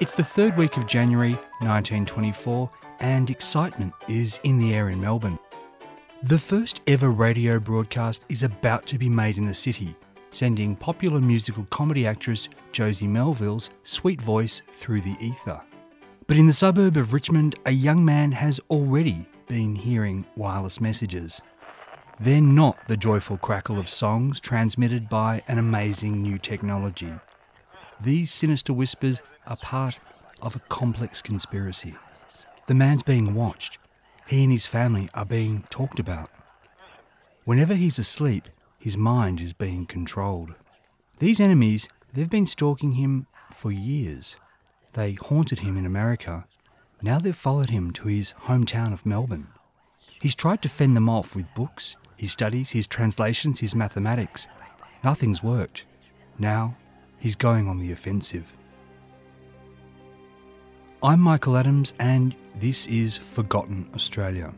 It's the third week of January 1924 and excitement is in the air in Melbourne. The first ever radio broadcast is about to be made in the city, sending popular musical comedy actress Josie Melville's sweet voice through the ether. But in the suburb of Richmond, a young man has already been hearing wireless messages. They're not the joyful crackle of songs transmitted by an amazing new technology. These sinister whispers are part of a complex conspiracy. The man's being watched. He and his family are being talked about. Whenever he's asleep, his mind is being controlled. These enemies, they've been stalking him for years. They haunted him in America. Now they've followed him to his hometown of Melbourne. He's tried to fend them off with books, his studies, his translations, his mathematics. Nothing's worked. Now he's going on the offensive. I'm Michael Adams and this is Forgotten Australia.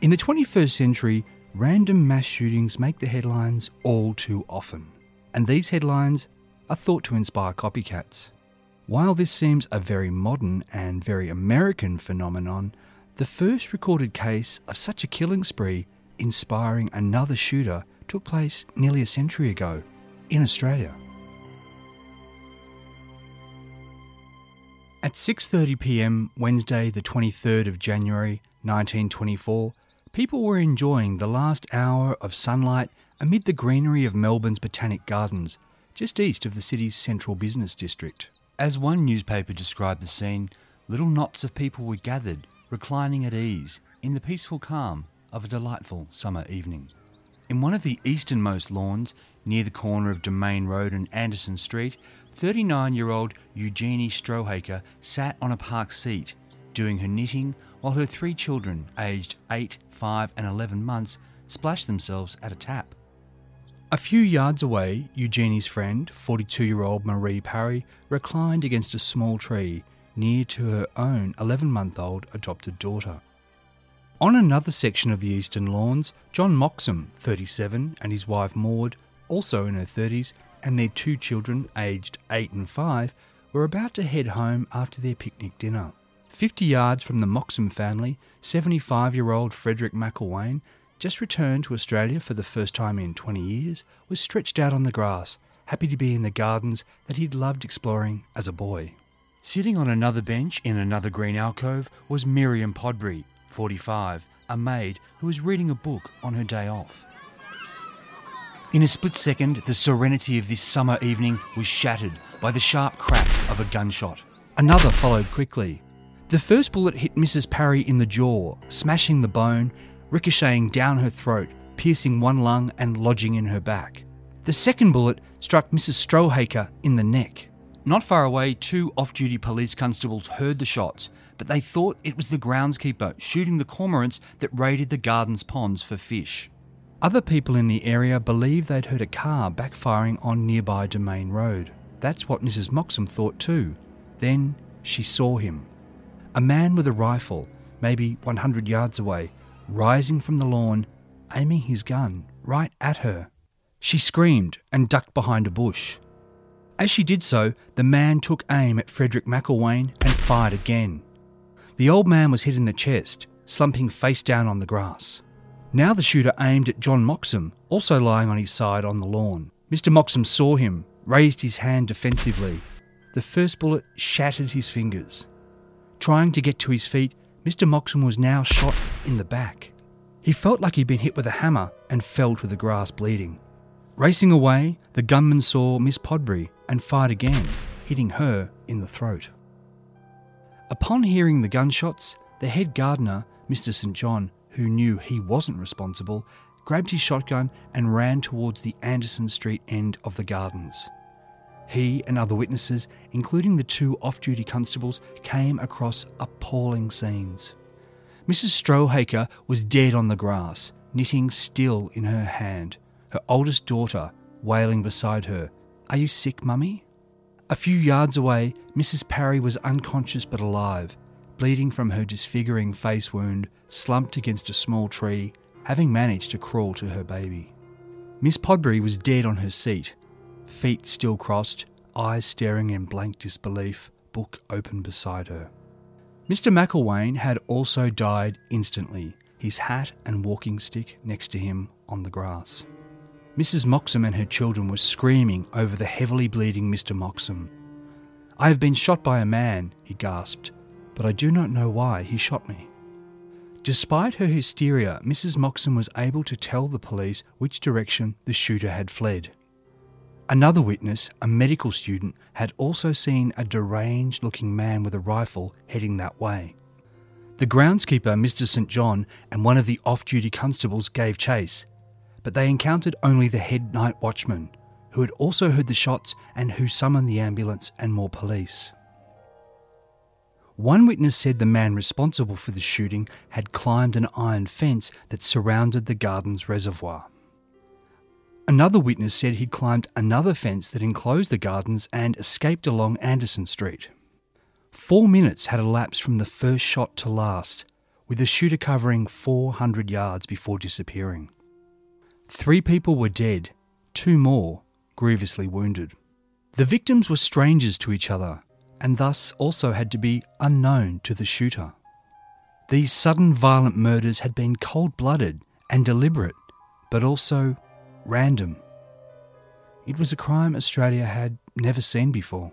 In the 21st century, random mass shootings make the headlines all too often, and these headlines are thought to inspire copycats. While this seems a very modern and very American phenomenon, the first recorded case of such a killing spree inspiring another shooter took place nearly a century ago in Australia. At 6:30pm Wednesday the 23rd of January 1924, people were enjoying the last hour of sunlight amid the greenery of Melbourne's Botanic Gardens, just east of the city's central business district. As one newspaper described the scene, little knots of people were gathered, reclining at ease, in the peaceful calm of a delightful summer evening. In one of the easternmost lawns, near the corner of Domain Road and Anderson Street, 39-year-old Eugenie Strohaker sat on a park seat, doing her knitting, while her three children, aged 8, 5 and 11 months, splashed themselves at a tap. A few yards away, Eugenie's friend, 42-year-old Marie Parry, reclined against a small tree, near to her own 11-month-old adopted daughter. On another section of the eastern lawns, John Moxham, 37, and his wife Maud, also in her 30s, and their two children, aged 8 and 5, were about to head home after their picnic dinner. 50 yards from the Moxham family, 75-year-old Frederick McIlwain, just returned to Australia for the first time in 20 years, was stretched out on the grass, happy to be in the gardens that he'd loved exploring as a boy. Sitting on another bench in another green alcove was Miriam Podbury, 45, a maid who was reading a book on her day off. In a split second, the serenity of this summer evening was shattered by the sharp crack of a gunshot. Another followed quickly. The first bullet hit Mrs. Parry in the jaw, smashing the bone, ricocheting down her throat, piercing one lung and lodging in her back. The second bullet struck Mrs. Strohaker in the neck. Not far away, two off-duty police constables heard the shots, but they thought it was the groundskeeper shooting the cormorants that raided the garden's ponds for fish. Other people in the area believed they'd heard a car backfiring on nearby Domain Road. That's what Mrs. Moxham thought too. Then she saw him. A man with a rifle, maybe 100 yards away, rising from the lawn, aiming his gun right at her. She screamed and ducked behind a bush. As she did so, the man took aim at Frederick McIlwain and fired again. The old man was hit in the chest, slumping face down on the grass. Now the shooter aimed at John Moxham, also lying on his side on the lawn. Mr. Moxham saw him, raised his hand defensively. The first bullet shattered his fingers. Trying to get to his feet, Mr. Moxham was now shot in the back. He felt like he'd been hit with a hammer and fell to the grass bleeding. Racing away, the gunman saw Miss Podbury and fired again, hitting her in the throat. Upon hearing the gunshots, the head gardener, Mr. St. John, who knew he wasn't responsible, grabbed his shotgun and ran towards the Anderson Street end of the gardens. He and other witnesses, including the two off-duty constables, came across appalling scenes. Mrs. Strohaker was dead on the grass, knitting still in her hand, her oldest daughter wailing beside her, "Are you sick, Mummy?" A few yards away, Mrs. Parry was unconscious but alive, bleeding from her disfiguring face wound, slumped against a small tree, having managed to crawl to her baby. Miss Podbury was dead on her seat, feet still crossed, eyes staring in blank disbelief, book open beside her. Mr. McIlwain had also died instantly, his hat and walking stick next to him on the grass. Mrs. Moxham and her children were screaming over the heavily bleeding Mr. Moxham. "I have been shot by a man," he gasped, "but I do not know why he shot me." Despite her hysteria, Mrs. Moxham was able to tell the police which direction the shooter had fled. Another witness, a medical student, had also seen a deranged-looking man with a rifle heading that way. The groundskeeper, Mr. St. John, and one of the off-duty constables gave chase, but they encountered only the head night watchman, who had also heard the shots and who summoned the ambulance and more police. One witness said the man responsible for the shooting had climbed an iron fence that surrounded the garden's reservoir. Another witness said he'd climbed another fence that enclosed the gardens and escaped along Anderson Street. 4 minutes had elapsed from the first shot to last, with the shooter covering 400 yards before disappearing. 3 people were dead, 2 more grievously wounded. The victims were strangers to each other, and thus also had to be unknown to the shooter. These sudden violent murders had been cold-blooded and deliberate, but also random. It was a crime Australia had never seen before.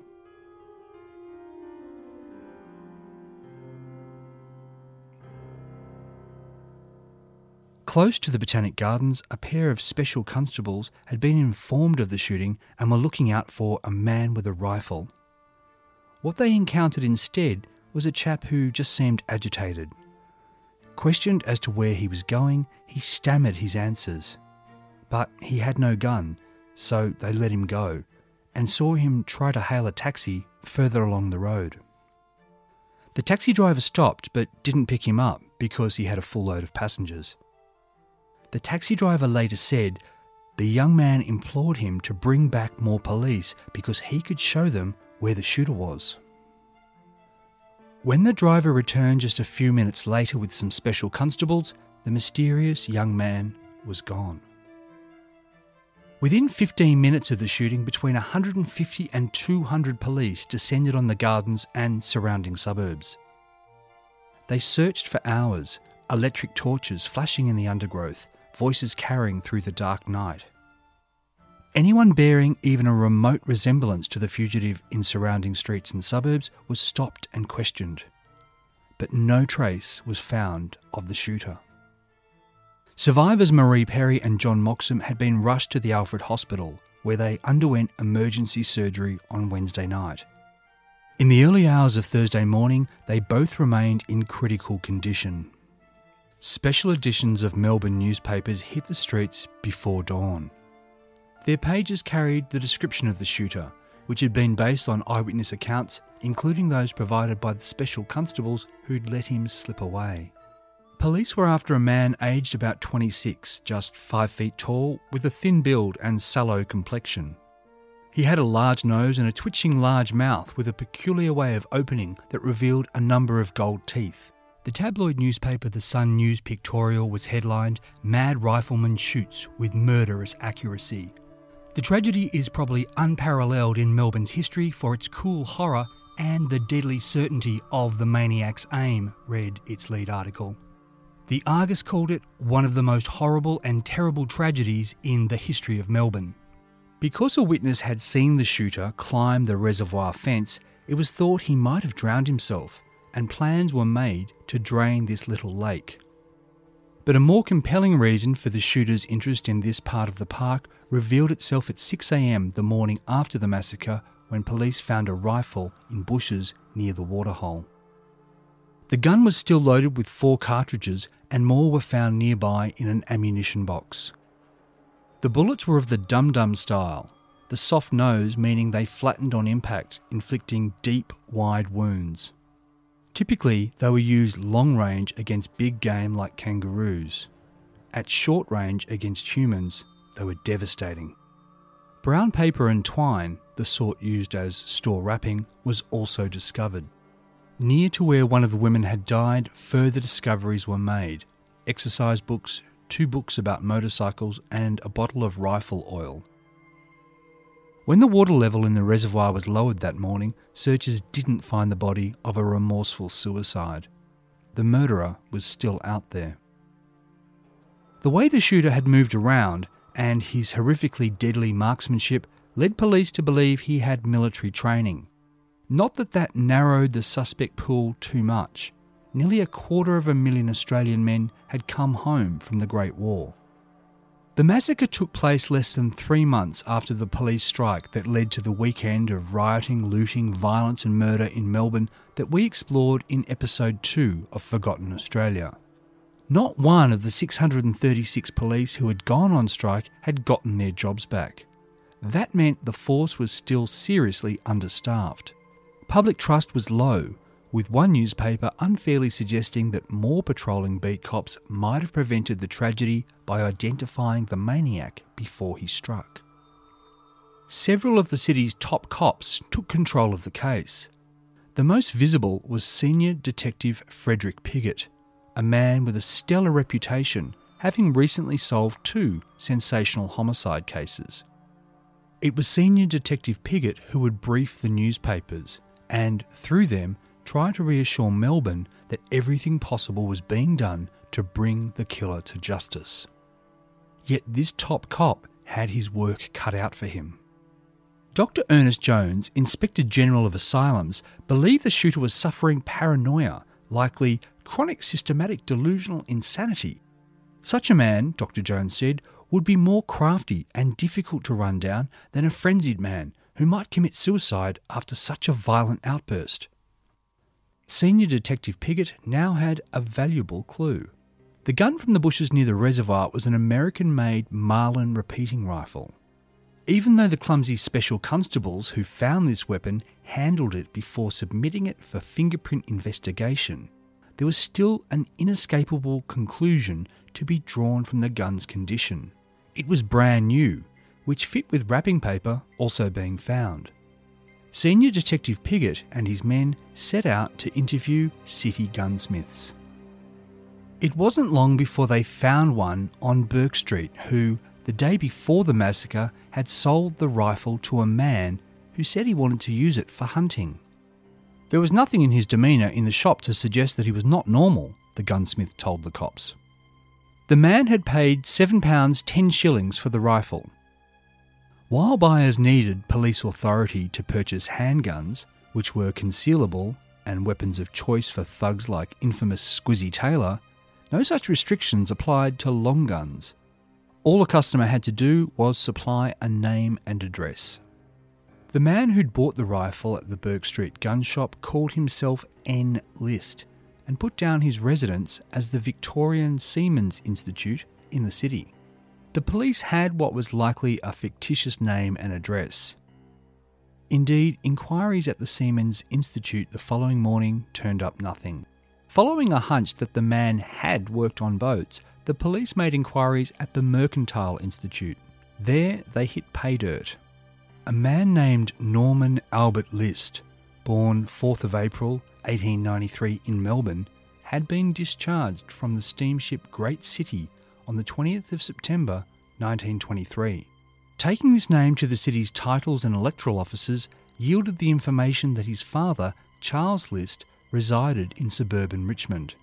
Close to the Botanic Gardens, a pair of special constables had been informed of the shooting and were looking out for a man with a rifle. What they encountered instead was a chap who just seemed agitated. Questioned as to where he was going, he stammered his answers. But he had no gun, so they let him go, and saw him try to hail a taxi further along the road. The taxi driver stopped but didn't pick him up because he had a full load of passengers. The taxi driver later said the young man implored him to bring back more police because he could show them where the shooter was. When the driver returned just a few minutes later with some special constables, the mysterious young man was gone. Within 15 minutes of the shooting, between 150 and 200 police descended on the gardens and surrounding suburbs. They searched for hours, electric torches flashing in the undergrowth, voices carrying through the dark night. Anyone bearing even a remote resemblance to the fugitive in surrounding streets and suburbs was stopped and questioned, but no trace was found of the shooter. Survivors Marie Parry and John Moxham had been rushed to the Alfred Hospital, where they underwent emergency surgery on Wednesday night. In the early hours of Thursday morning, they both remained in critical condition. Special editions of Melbourne newspapers hit the streets before dawn. Their pages carried the description of the shooter, which had been based on eyewitness accounts, including those provided by the special constables who'd let him slip away. Police were after a man aged about 26, just 5 feet tall, with a thin build and sallow complexion. He had a large nose and a twitching large mouth with a peculiar way of opening that revealed a number of gold teeth. The tabloid newspaper The Sun News Pictorial was headlined, "Mad Rifleman Shoots with Murderous Accuracy." The tragedy is probably unparalleled in Melbourne's history for its cool horror and the deadly certainty of the maniac's aim, read its lead article. The Argus called it one of the most horrible and terrible tragedies in the history of Melbourne. Because a witness had seen the shooter climb the reservoir fence, it was thought he might have drowned himself, and plans were made to drain this little lake. But a more compelling reason for the shooter's interest in this part of the park revealed itself at 6 a.m. the morning after the massacre, when police found a rifle in bushes near the waterhole. The gun was still loaded with 4 cartridges, and more were found nearby in an ammunition box. The bullets were of the dum-dum style, the soft nose meaning they flattened on impact, inflicting deep, wide wounds. Typically, they were used long-range against big game like kangaroos. At short range against humans, they were devastating. Brown paper and twine, the sort used as store wrapping, was also discovered. Near to where one of the women had died, further discoveries were made. Exercise books, 2 books about motorcycles, and a bottle of rifle oil. When the water level in the reservoir was lowered that morning, searchers didn't find the body of a remorseful suicide. The murderer was still out there. The way the shooter had moved around and his horrifically deadly marksmanship led police to believe he had military training. Not that that narrowed the suspect pool too much. Nearly 250,000 Australian men had come home from the Great War. The massacre took place less than 3 months after the police strike that led to the weekend of rioting, looting, violence and murder in Melbourne that we explored in episode 2 of Forgotten Australia. Not one of the 636 police who had gone on strike had gotten their jobs back. That meant the force was still seriously understaffed. Public trust was low, with one newspaper unfairly suggesting that more patrolling beat cops might have prevented the tragedy by identifying the maniac before he struck. Several of the city's top cops took control of the case. The most visible was Senior Detective Frederick Piggott, a man with a stellar reputation, having recently solved 2 sensational homicide cases. It was Senior Detective Piggott who would brief the newspapers, and through them, try to reassure Melbourne that everything possible was being done to bring the killer to justice. Yet this top cop had his work cut out for him. Dr. Ernest Jones, Inspector General of Asylums, believed the shooter was suffering paranoia, likely chronic systematic delusional insanity. Such a man, Dr. Jones said, would be more crafty and difficult to run down than a frenzied man who might commit suicide after such a violent outburst. Senior Detective Piggott now had a valuable clue. The gun from the bushes near the reservoir was an American-made Marlin repeating rifle. Even though the clumsy special constables who found this weapon handled it before submitting it for fingerprint investigation, there was still an inescapable conclusion to be drawn from the gun's condition. It was brand new, which fit with wrapping paper also being found. Senior Detective Piggott and his men set out to interview city gunsmiths. It wasn't long before they found one on Burke Street who, the day before the massacre, had sold the rifle to a man who said he wanted to use it for hunting. There was nothing in his demeanour in the shop to suggest that he was not normal, the gunsmith told the cops. The man had paid £7.10 for the rifle. While buyers needed police authority to purchase handguns, which were concealable and weapons of choice for thugs like infamous Squizzy Taylor, no such restrictions applied to long guns. All a customer had to do was supply a name and address. The man who'd bought the rifle at the Burke Street gun shop called himself N. List and put down his residence as the Victorian Seamen's Institute in the city. The police had what was likely a fictitious name and address. Indeed, inquiries at the Seamen's Institute the following morning turned up nothing. Following a hunch that the man had worked on boats, the police made inquiries at the Mercantile Institute. There, they hit pay dirt. A man named Norman Albert List, born 4th of April 1893 in Melbourne, had been discharged from the steamship Great City on the 20th of September 1923. Taking this name to the city's titles and electoral offices yielded the information that his father, Charles List, resided in suburban Richmond.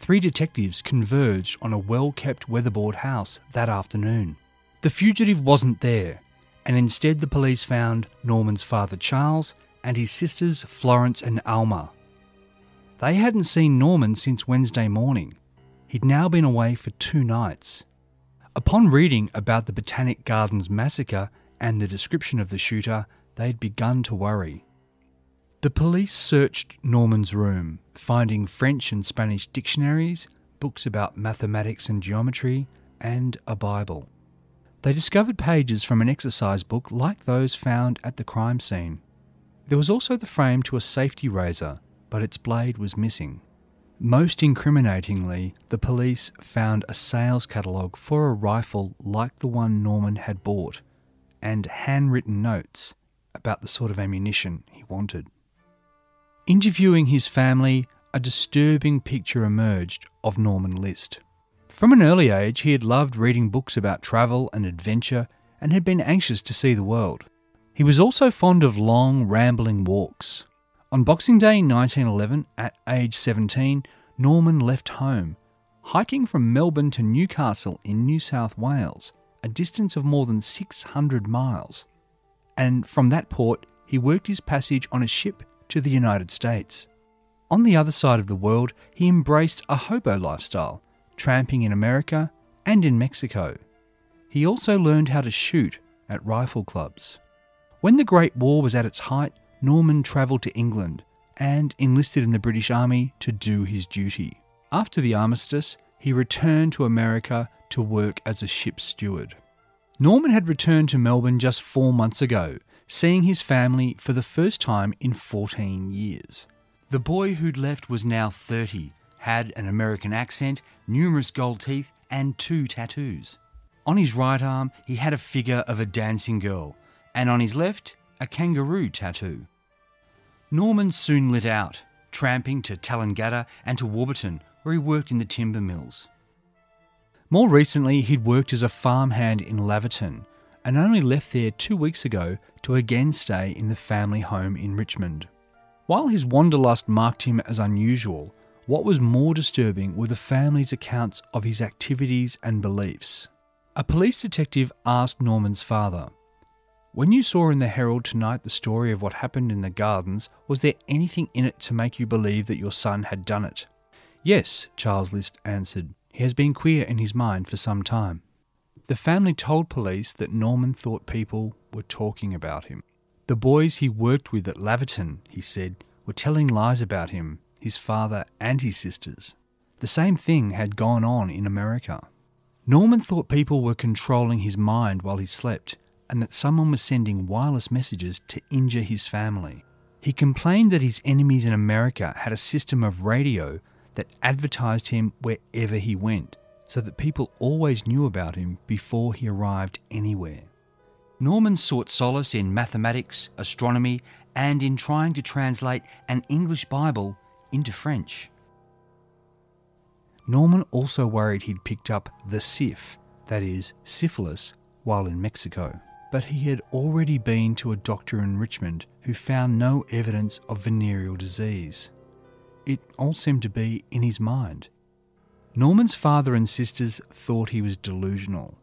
Three detectives converged on a well-kept weatherboard house that afternoon. The fugitive wasn't there, and instead the police found Norman's father Charles and his sisters Florence and Alma. They hadn't seen Norman since Wednesday morning. He'd now been away for 2 nights. Upon reading about the Botanic Gardens massacre and the description of the shooter, they'd begun to worry. The police searched Norman's room, finding French and Spanish dictionaries, books about mathematics and geometry, and a Bible. They discovered pages from an exercise book like those found at the crime scene. There was also the frame to a safety razor, but its blade was missing. Most incriminatingly, the police found a sales catalogue for a rifle like the one Norman had bought, and handwritten notes about the sort of ammunition he wanted. Interviewing his family, a disturbing picture emerged of Norman List. From an early age, he had loved reading books about travel and adventure and had been anxious to see the world. He was also fond of long, rambling walks. On Boxing Day 1911, at age 17, Norman left home, hiking from Melbourne to Newcastle in New South Wales, a distance of more than 600 miles. And from that port, he worked his passage on a ship to the United States. On the other side of the world, he embraced a hobo lifestyle, tramping in America and in Mexico. He also learned how to shoot at rifle clubs. When the Great War was at its height, Norman travelled to England and enlisted in the British Army to do his duty. After the armistice, he returned to America to work as a ship's steward. Norman had returned to Melbourne just 4 months ago, seeing his family for the first time in 14 years. The boy who'd left was now 30, had an American accent, numerous gold teeth, and 2 tattoos. On his right arm, he had a figure of a dancing girl, and on his left, a kangaroo tattoo. Norman soon lit out, tramping to Tallangatta and to Warburton, where he worked in the timber mills. More recently, he'd worked as a farmhand in Laverton and only left there 2 weeks ago to again stay in the family home in Richmond. While his wanderlust marked him as unusual, what was more disturbing were the family's accounts of his activities and beliefs. A police detective asked Norman's father, "When you saw in the Herald tonight the story of what happened in the gardens, was there anything in it to make you believe that your son had done it?" "Yes," Charles List answered. "He has been queer in his mind for some time." The family told police that Norman thought people were talking about him. The boys he worked with at Laverton, he said, were telling lies about him, his father and his sisters. The same thing had gone on in America. Norman thought people were controlling his mind while he slept, and that someone was sending wireless messages to injure his family. He complained that his enemies in America had a system of radio that advertised him wherever he went, so that people always knew about him before he arrived anywhere. Norman sought solace in mathematics, astronomy, and in trying to translate an English Bible into French. Norman also worried he'd picked up the SIF, that is, syphilis, while in Mexico. But he had already been to a doctor in Richmond who found no evidence of venereal disease. It all seemed to be in his mind. Norman's father and sisters thought he was delusional,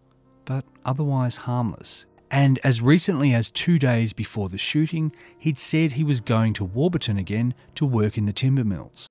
but otherwise harmless. And as recently as 2 days before the shooting, he'd said he was going to Warburton again to work in the timber mills.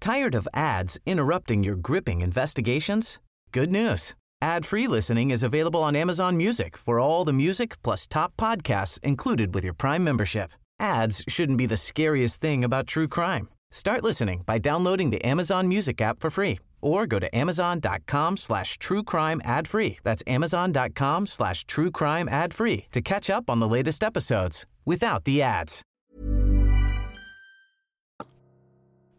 Tired of ads interrupting your gripping investigations? Good news. Ad-free listening is available on Amazon Music for all the music plus top podcasts included with your Prime membership. Ads shouldn't be the scariest thing about true crime. Start listening by downloading the Amazon Music app for free or go to amazon.com/truecrime ad-free. That's amazon.com/truecrime ad-free to catch up on the latest episodes without the ads.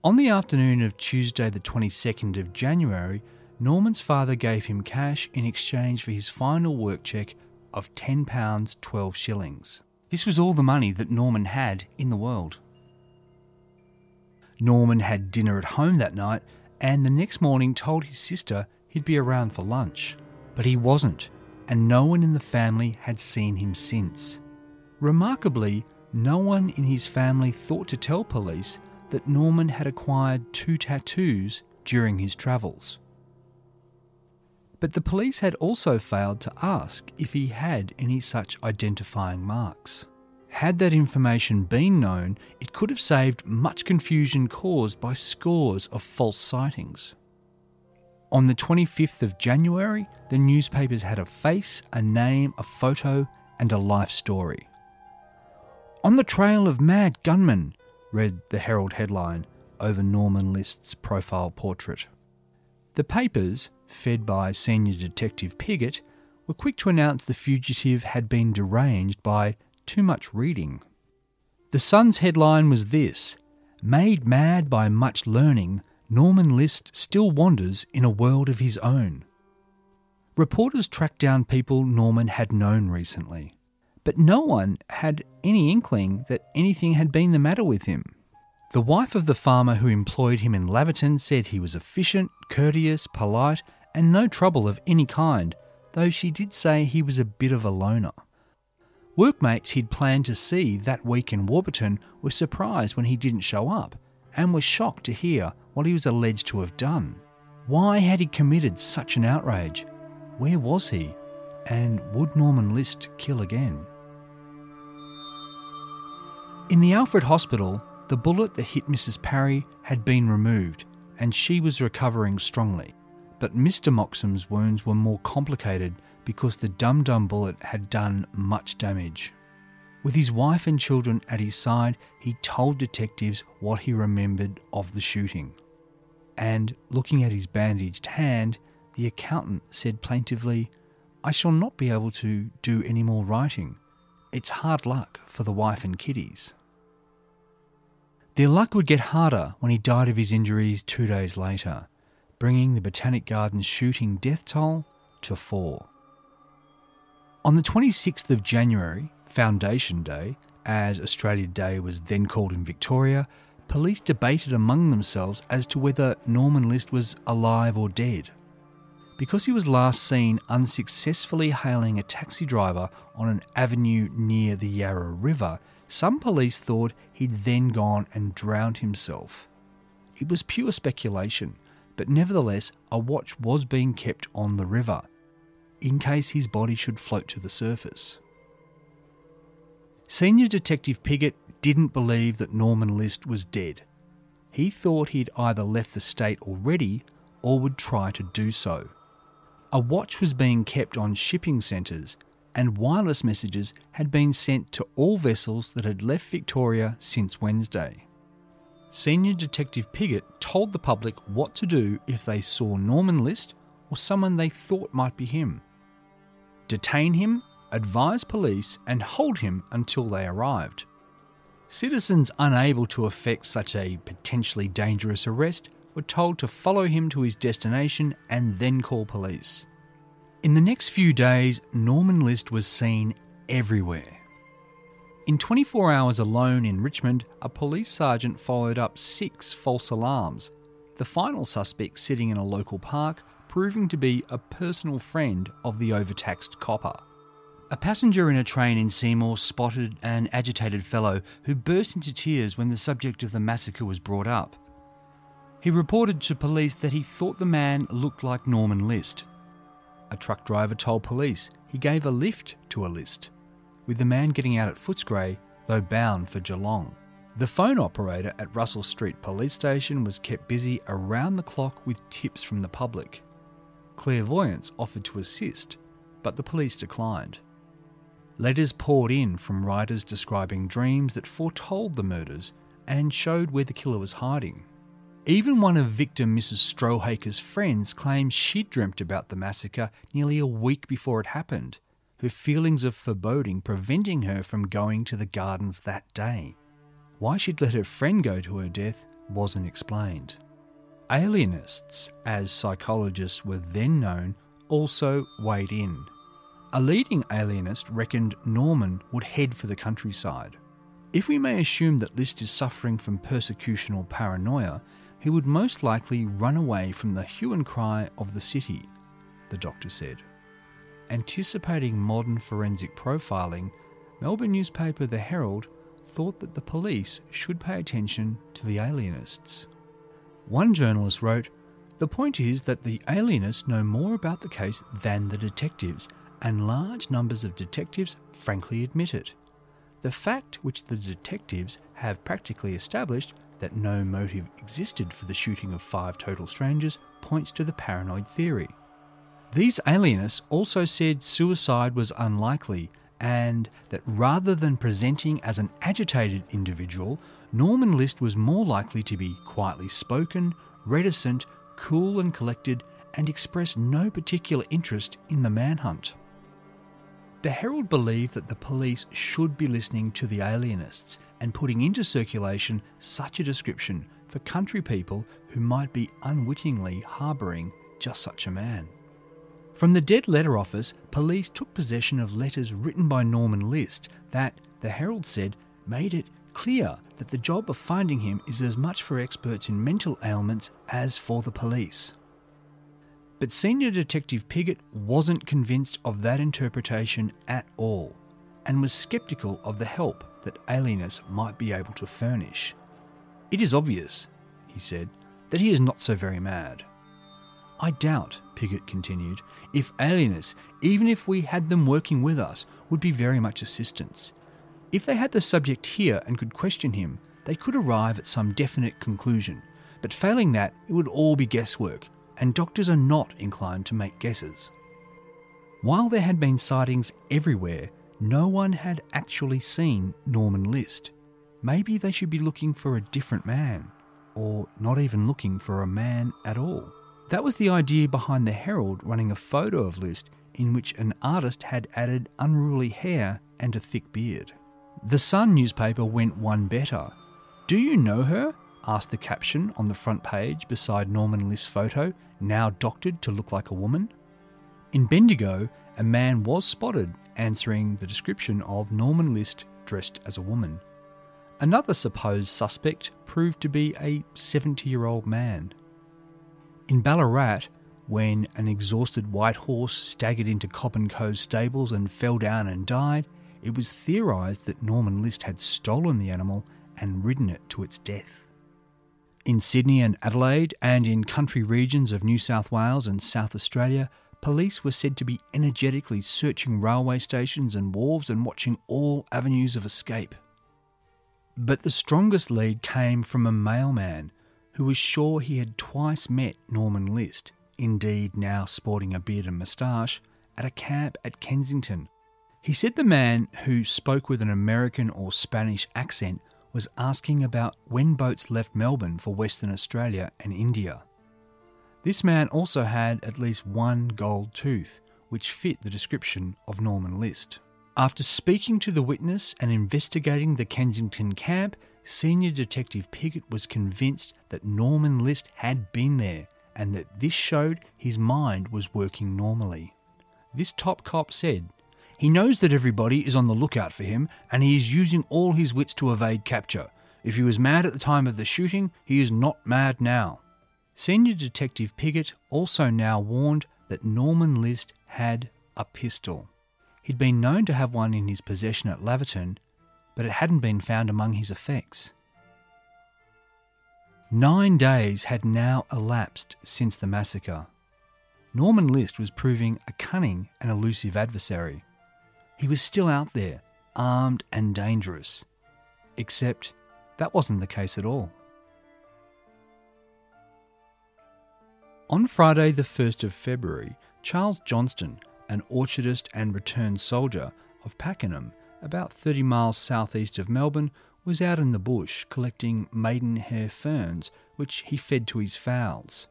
On the afternoon of Tuesday the 22nd of January, Norman's father gave him cash in exchange for his final work cheque of £10 12 shillings. This was all the money that Norman had in the world. Norman had dinner at home that night and the next morning told his sister he'd be around for lunch. But he wasn't, and no one in the family had seen him since. Remarkably, no one in his family thought to tell police that Norman had acquired 2 tattoos during his travels. But the police had also failed to ask if he had any such identifying marks. Had that information been known, it could have saved much confusion caused by scores of false sightings. On the 25th of January, the newspapers had a face, a name, a photo, and a life story. "On the trail of mad gunman," read the Herald headline over Norman List's profile portrait. The papers, fed by Senior Detective Piggott, were quick to announce the fugitive had been deranged by too much reading. The Sun's headline was this: "Made mad by much learning, Norman List still wanders in a world of his own." Reporters tracked down people Norman had known recently, but no one had any inkling that anything had been the matter with him. The wife of the farmer who employed him in Laverton said he was efficient, courteous, polite, and no trouble of any kind, though she did say he was a bit of a loner. Workmates he'd planned to see that week in Warburton were surprised when he didn't show up and were shocked to hear what he was alleged to have done. Why had he committed such an outrage? Where was he? And would Norman List kill again? In the Alfred Hospital, the bullet that hit Mrs. Parry had been removed and she was recovering strongly. But Mr. Moxham's wounds were more complicated because the dum-dum bullet had done much damage. With his wife and children at his side, he told detectives what he remembered of the shooting. And looking at his bandaged hand, the accountant said plaintively, "I shall not be able to do any more writing. It's hard luck for the wife and kiddies." Their luck would get harder when he died of his injuries 2 days later, bringing the Botanic Gardens shooting death toll to 4. On the 26th of January, Foundation Day, as Australia Day was then called in Victoria, police debated among themselves as to whether Norman List was alive or dead. Because he was last seen unsuccessfully hailing a taxi driver on an avenue near the Yarra River, some police thought he'd then gone and drowned himself. It was pure speculation, but nevertheless a watch was being kept on the river, in case his body should float to the surface. Senior Detective Piggott didn't believe that Norman List was dead. He thought he'd either left the state already or would try to do so. A watch was being kept on shipping centres, and wireless messages had been sent to all vessels that had left Victoria since Wednesday. Senior Detective Piggott told the public what to do if they saw Norman List or someone they thought might be him. Detain him, advise police, and hold him until they arrived. Citizens unable to effect such a potentially dangerous arrest were told to follow him to his destination and then call police. In the next few days, Norman List was seen everywhere. In 24 hours alone in Richmond, a police sergeant followed up 6 false alarms, the final suspect sitting in a local park proving to be a personal friend of the overtaxed copper. A passenger in a train in Seymour spotted an agitated fellow who burst into tears when the subject of the massacre was brought up. He reported to police that he thought the man looked like Norman List. A truck driver told police he gave a lift to a List, with the man getting out at Footscray, though bound for Geelong. The phone operator at Russell Street Police Station was kept busy around the clock with tips from the public. Clairvoyants offered to assist, but the police declined. Letters poured in from writers describing dreams that foretold the murders and showed where the killer was hiding. Even one of victim Mrs. Strohaker's friends claimed she dreamt about the massacre nearly a week before it happened, her feelings of foreboding preventing her from going to the gardens that day. Why she'd let her friend go to her death wasn't explained. Alienists, as psychologists were then known, also weighed in. A leading alienist reckoned Norman would head for the countryside. If we may assume that List is suffering from persecution or paranoia, he would most likely run away from the hue and cry of the city, the doctor said. Anticipating modern forensic profiling, Melbourne newspaper The Herald thought that the police should pay attention to the alienists. One journalist wrote, "The point is that the alienists know more about the case than the detectives, and large numbers of detectives frankly admit it. The fact which the detectives have practically established, that no motive existed for the shooting of 5 total strangers, points to the paranoid theory." These alienists also said suicide was unlikely, and that rather than presenting as an agitated individual, Norman List was more likely to be quietly spoken, reticent, cool and collected, and expressed no particular interest in the manhunt. The Herald believed that the police should be listening to the alienists and putting into circulation such a description for country people who might be unwittingly harbouring just such a man. From the dead letter office, police took possession of letters written by Norman List that, the Herald said, made it clear that the job of finding him is as much for experts in mental ailments as for the police. But Senior Detective Piggott wasn't convinced of that interpretation at all, and was sceptical of the help that alienists might be able to furnish. "It is obvious," he said, "that he is not so very mad." "I doubt," Piggott continued, "if alienists, even if we had them working with us, would be very much assistance. If they had the subject here and could question him, they could arrive at some definite conclusion, but failing that, it would all be guesswork, and doctors are not inclined to make guesses." While there had been sightings everywhere, no one had actually seen Norman List. Maybe they should be looking for a different man, or not even looking for a man at all. That was the idea behind the Herald running a photo of List in which an artist had added unruly hair and a thick beard. The Sun newspaper went one better. "Do you know her?" asked the caption on the front page beside Norman List's photo, now doctored to look like a woman. In Bendigo, a man was spotted answering the description of Norman List dressed as a woman. Another supposed suspect proved to be a 70-year-old man. In Ballarat, when an exhausted white horse staggered into Cobb & Co.'s stables and fell down and died, it was theorised that Norman List had stolen the animal and ridden it to its death. In Sydney and Adelaide, and in country regions of New South Wales and South Australia, police were said to be energetically searching railway stations and wharves and watching all avenues of escape. But the strongest lead came from a mailman who was sure he had twice met Norman List, indeed now sporting a beard and moustache, at a camp at Kensington. He said the man, who spoke with an American or Spanish accent, was asking about when boats left Melbourne for Western Australia and India. This man also had at least one gold tooth, which fit the description of Norman List. After speaking to the witness and investigating the Kensington camp, Senior Detective Piggott was convinced that Norman List had been there and that this showed his mind was working normally. This top cop said, "He knows that everybody is on the lookout for him, and he is using all his wits to evade capture. If he was mad at the time of the shooting, he is not mad now." Senior Detective Piggott also now warned that Norman List had a pistol. He'd been known to have one in his possession at Laverton, but it hadn't been found among his effects. 9 days had now elapsed since the massacre. Norman List was proving a cunning and elusive adversary. He was still out there, armed and dangerous. Except that wasn't the case at all. On Friday the 1st of February, Charles Johnston, an orchardist and returned soldier of Pakenham, about 30 miles southeast of Melbourne, was out in the bush collecting maidenhair ferns, which he fed to his fowls.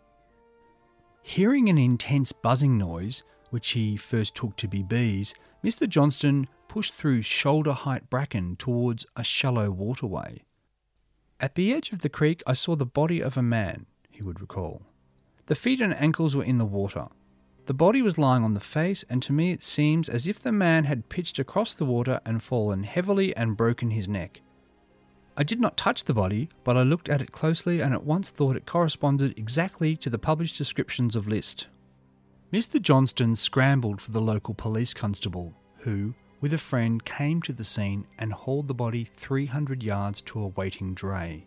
Hearing an intense buzzing noise, which he first took to be bees, Mr. Johnston pushed through shoulder-height bracken towards a shallow waterway. "At the edge of the creek I saw the body of a man," he would recall. "The feet and ankles were in the water. The body was lying on the face, and to me it seems as if the man had pitched across the water and fallen heavily and broken his neck. I did not touch the body, but I looked at it closely and at once thought it corresponded exactly to the published descriptions of List." Mr. Johnston scrambled for the local police constable, who, with a friend, came to the scene and hauled the body 300 yards to a waiting dray.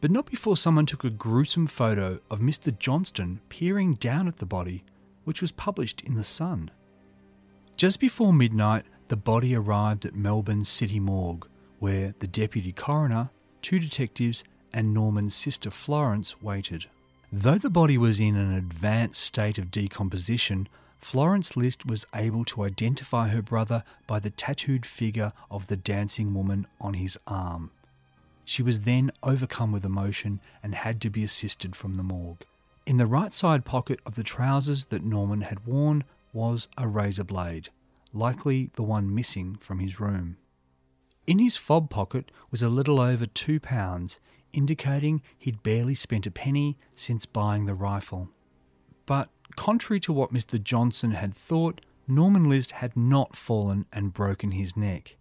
But not before someone took a gruesome photo of Mr. Johnston peering down at the body, which was published in The Sun. Just before midnight, the body arrived at Melbourne City Morgue, where the deputy coroner, two detectives, and Norman's sister Florence waited. Though the body was in an advanced state of decomposition, Florence List was able to identify her brother by the tattooed figure of the dancing woman on his arm. She was then overcome with emotion and had to be assisted from the morgue. In the right side pocket of the trousers that Norman had worn was a razor blade, likely the one missing from his room. In his fob pocket was a little over £2, indicating he'd barely spent a penny since buying the rifle. But contrary to what Mr. Johnston had thought, Norman List had not fallen and broken his neck.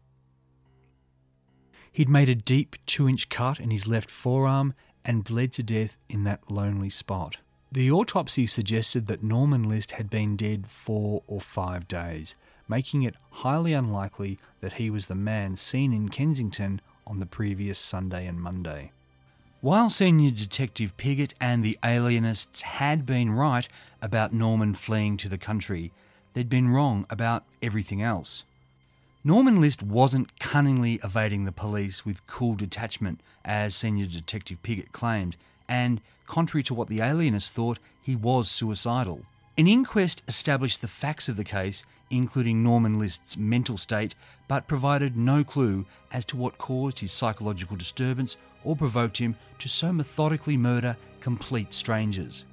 He'd made a deep 2-inch cut in his left forearm and bled to death in that lonely spot. The autopsy suggested that Norman List had been dead 4 or 5 days, making it highly unlikely that he was the man seen in Kensington on the previous Sunday and Monday. While Senior Detective Piggott and the alienists had been right about Norman fleeing to the country, they'd been wrong about everything else. Norman List wasn't cunningly evading the police with cool detachment, as Senior Detective Piggott claimed, and, contrary to what the alienists thought, he was suicidal. An inquest established the facts of the case, including Norman List's mental state, but provided no clue as to what caused his psychological disturbance or provoked him to so methodically murder complete strangers.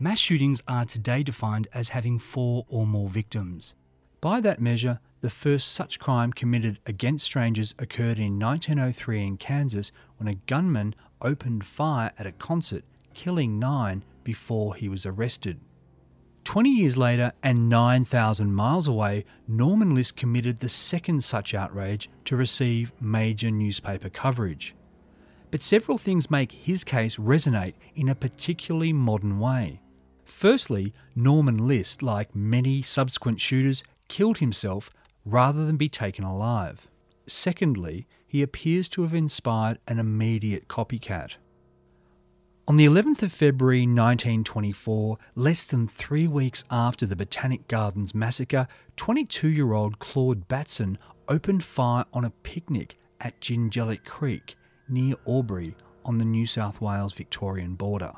Mass shootings are today defined as having 4 or more victims. By that measure, the first such crime committed against strangers occurred in 1903 in Kansas when a gunman opened fire at a concert, killing 9 before he was arrested. 20 years later and 9,000 miles away, Norman List committed the second such outrage to receive major newspaper coverage. But several things make his case resonate in a particularly modern way. Firstly, Norman List, like many subsequent shooters, killed himself rather than be taken alive. Secondly, he appears to have inspired an immediate copycat. On the 11th of February 1924, less than 3 weeks after the Botanic Gardens massacre, 22-year-old Claude Batson opened fire on a picnic at Gingelic Creek, near Albury, on the New South Wales Victorian border.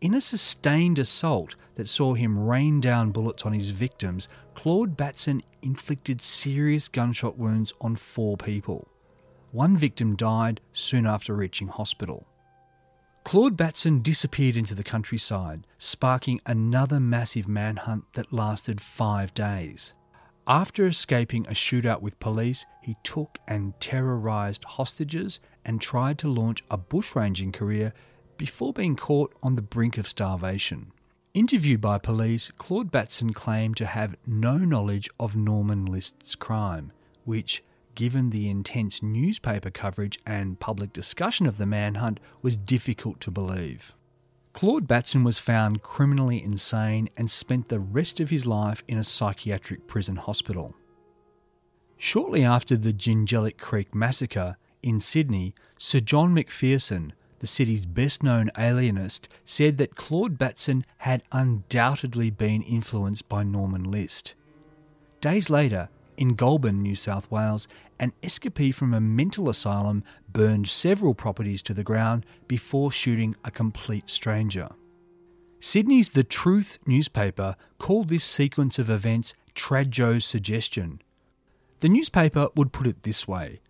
In a sustained assault that saw him rain down bullets on his victims, Claude Batson inflicted serious gunshot wounds on 4 people. 1 victim died soon after reaching hospital. Claude Batson disappeared into the countryside, sparking another massive manhunt that lasted 5 days. After escaping a shootout with police, he took and terrorised hostages and tried to launch a bushranging career before being caught on the brink of starvation. Interviewed by police, Claude Batson claimed to have no knowledge of Norman List's crime, which, given the intense newspaper coverage and public discussion of the manhunt, was difficult to believe. Claude Batson was found criminally insane and spent the rest of his life in a psychiatric prison hospital. Shortly after the Gingelic Creek massacre in Sydney, Sir John McPherson, the city's best-known alienist, said that Claude Batson had undoubtedly been influenced by Norman List. Days later, in Goulburn, New South Wales, an escapee from a mental asylum burned several properties to the ground before shooting a complete stranger. Sydney's The Truth newspaper called this sequence of events Trago-suggestion. The newspaper would put it this way: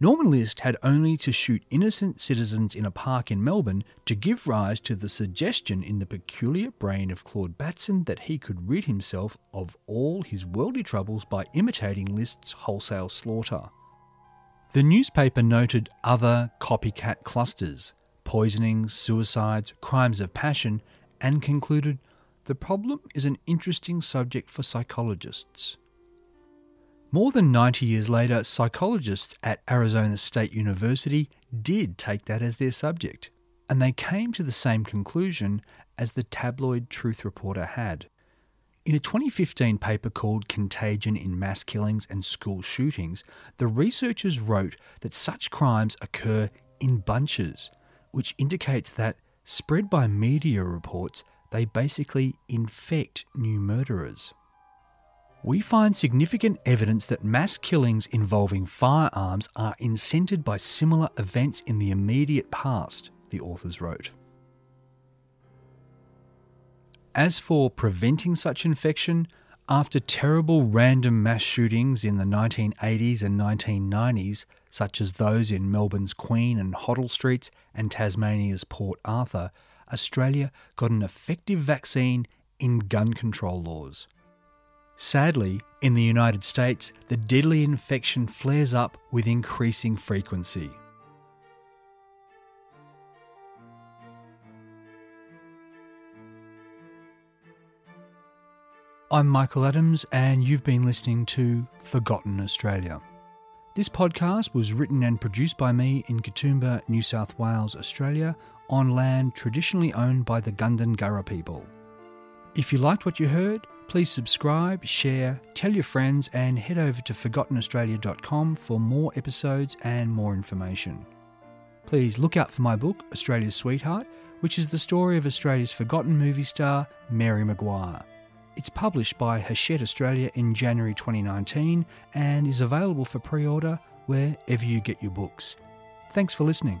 Norman List had only to shoot innocent citizens in a park in Melbourne to give rise to the suggestion in the peculiar brain of Claude Batson that he could rid himself of all his worldly troubles by imitating List's wholesale slaughter. The newspaper noted other copycat clusters, poisonings, suicides, crimes of passion, and concluded, the problem is an interesting subject for psychologists. More than 90 years later, psychologists at Arizona State University did take that as their subject, and they came to the same conclusion as the tabloid Truth Reporter had. In a 2015 paper called Contagion in Mass Killings and School Shootings, the researchers wrote that such crimes occur in bunches, which indicates that, spread by media reports, they basically infect new murderers. We find significant evidence that mass killings involving firearms are incented by similar events in the immediate past, the authors wrote. As for preventing such infection, after terrible random mass shootings in the 1980s and 1990s, such as those in Melbourne's Queen and Hoddle Streets and Tasmania's Port Arthur, Australia got an effective vaccine in gun control laws. Sadly, in the United States, the deadly infection flares up with increasing frequency. I'm Michael Adams, and you've been listening to Forgotten Australia. This podcast was written and produced by me in Katoomba, New South Wales, Australia, on land traditionally owned by the Gundungurra people. If you liked what you heard, please subscribe, share, tell your friends, and head over to forgottenaustralia.com for more episodes and more information. Please look out for my book, Australia's Sweetheart, which is the story of Australia's forgotten movie star, Mary Maguire. It's published by Hachette Australia in January 2019 and is available for pre-order wherever you get your books. Thanks for listening.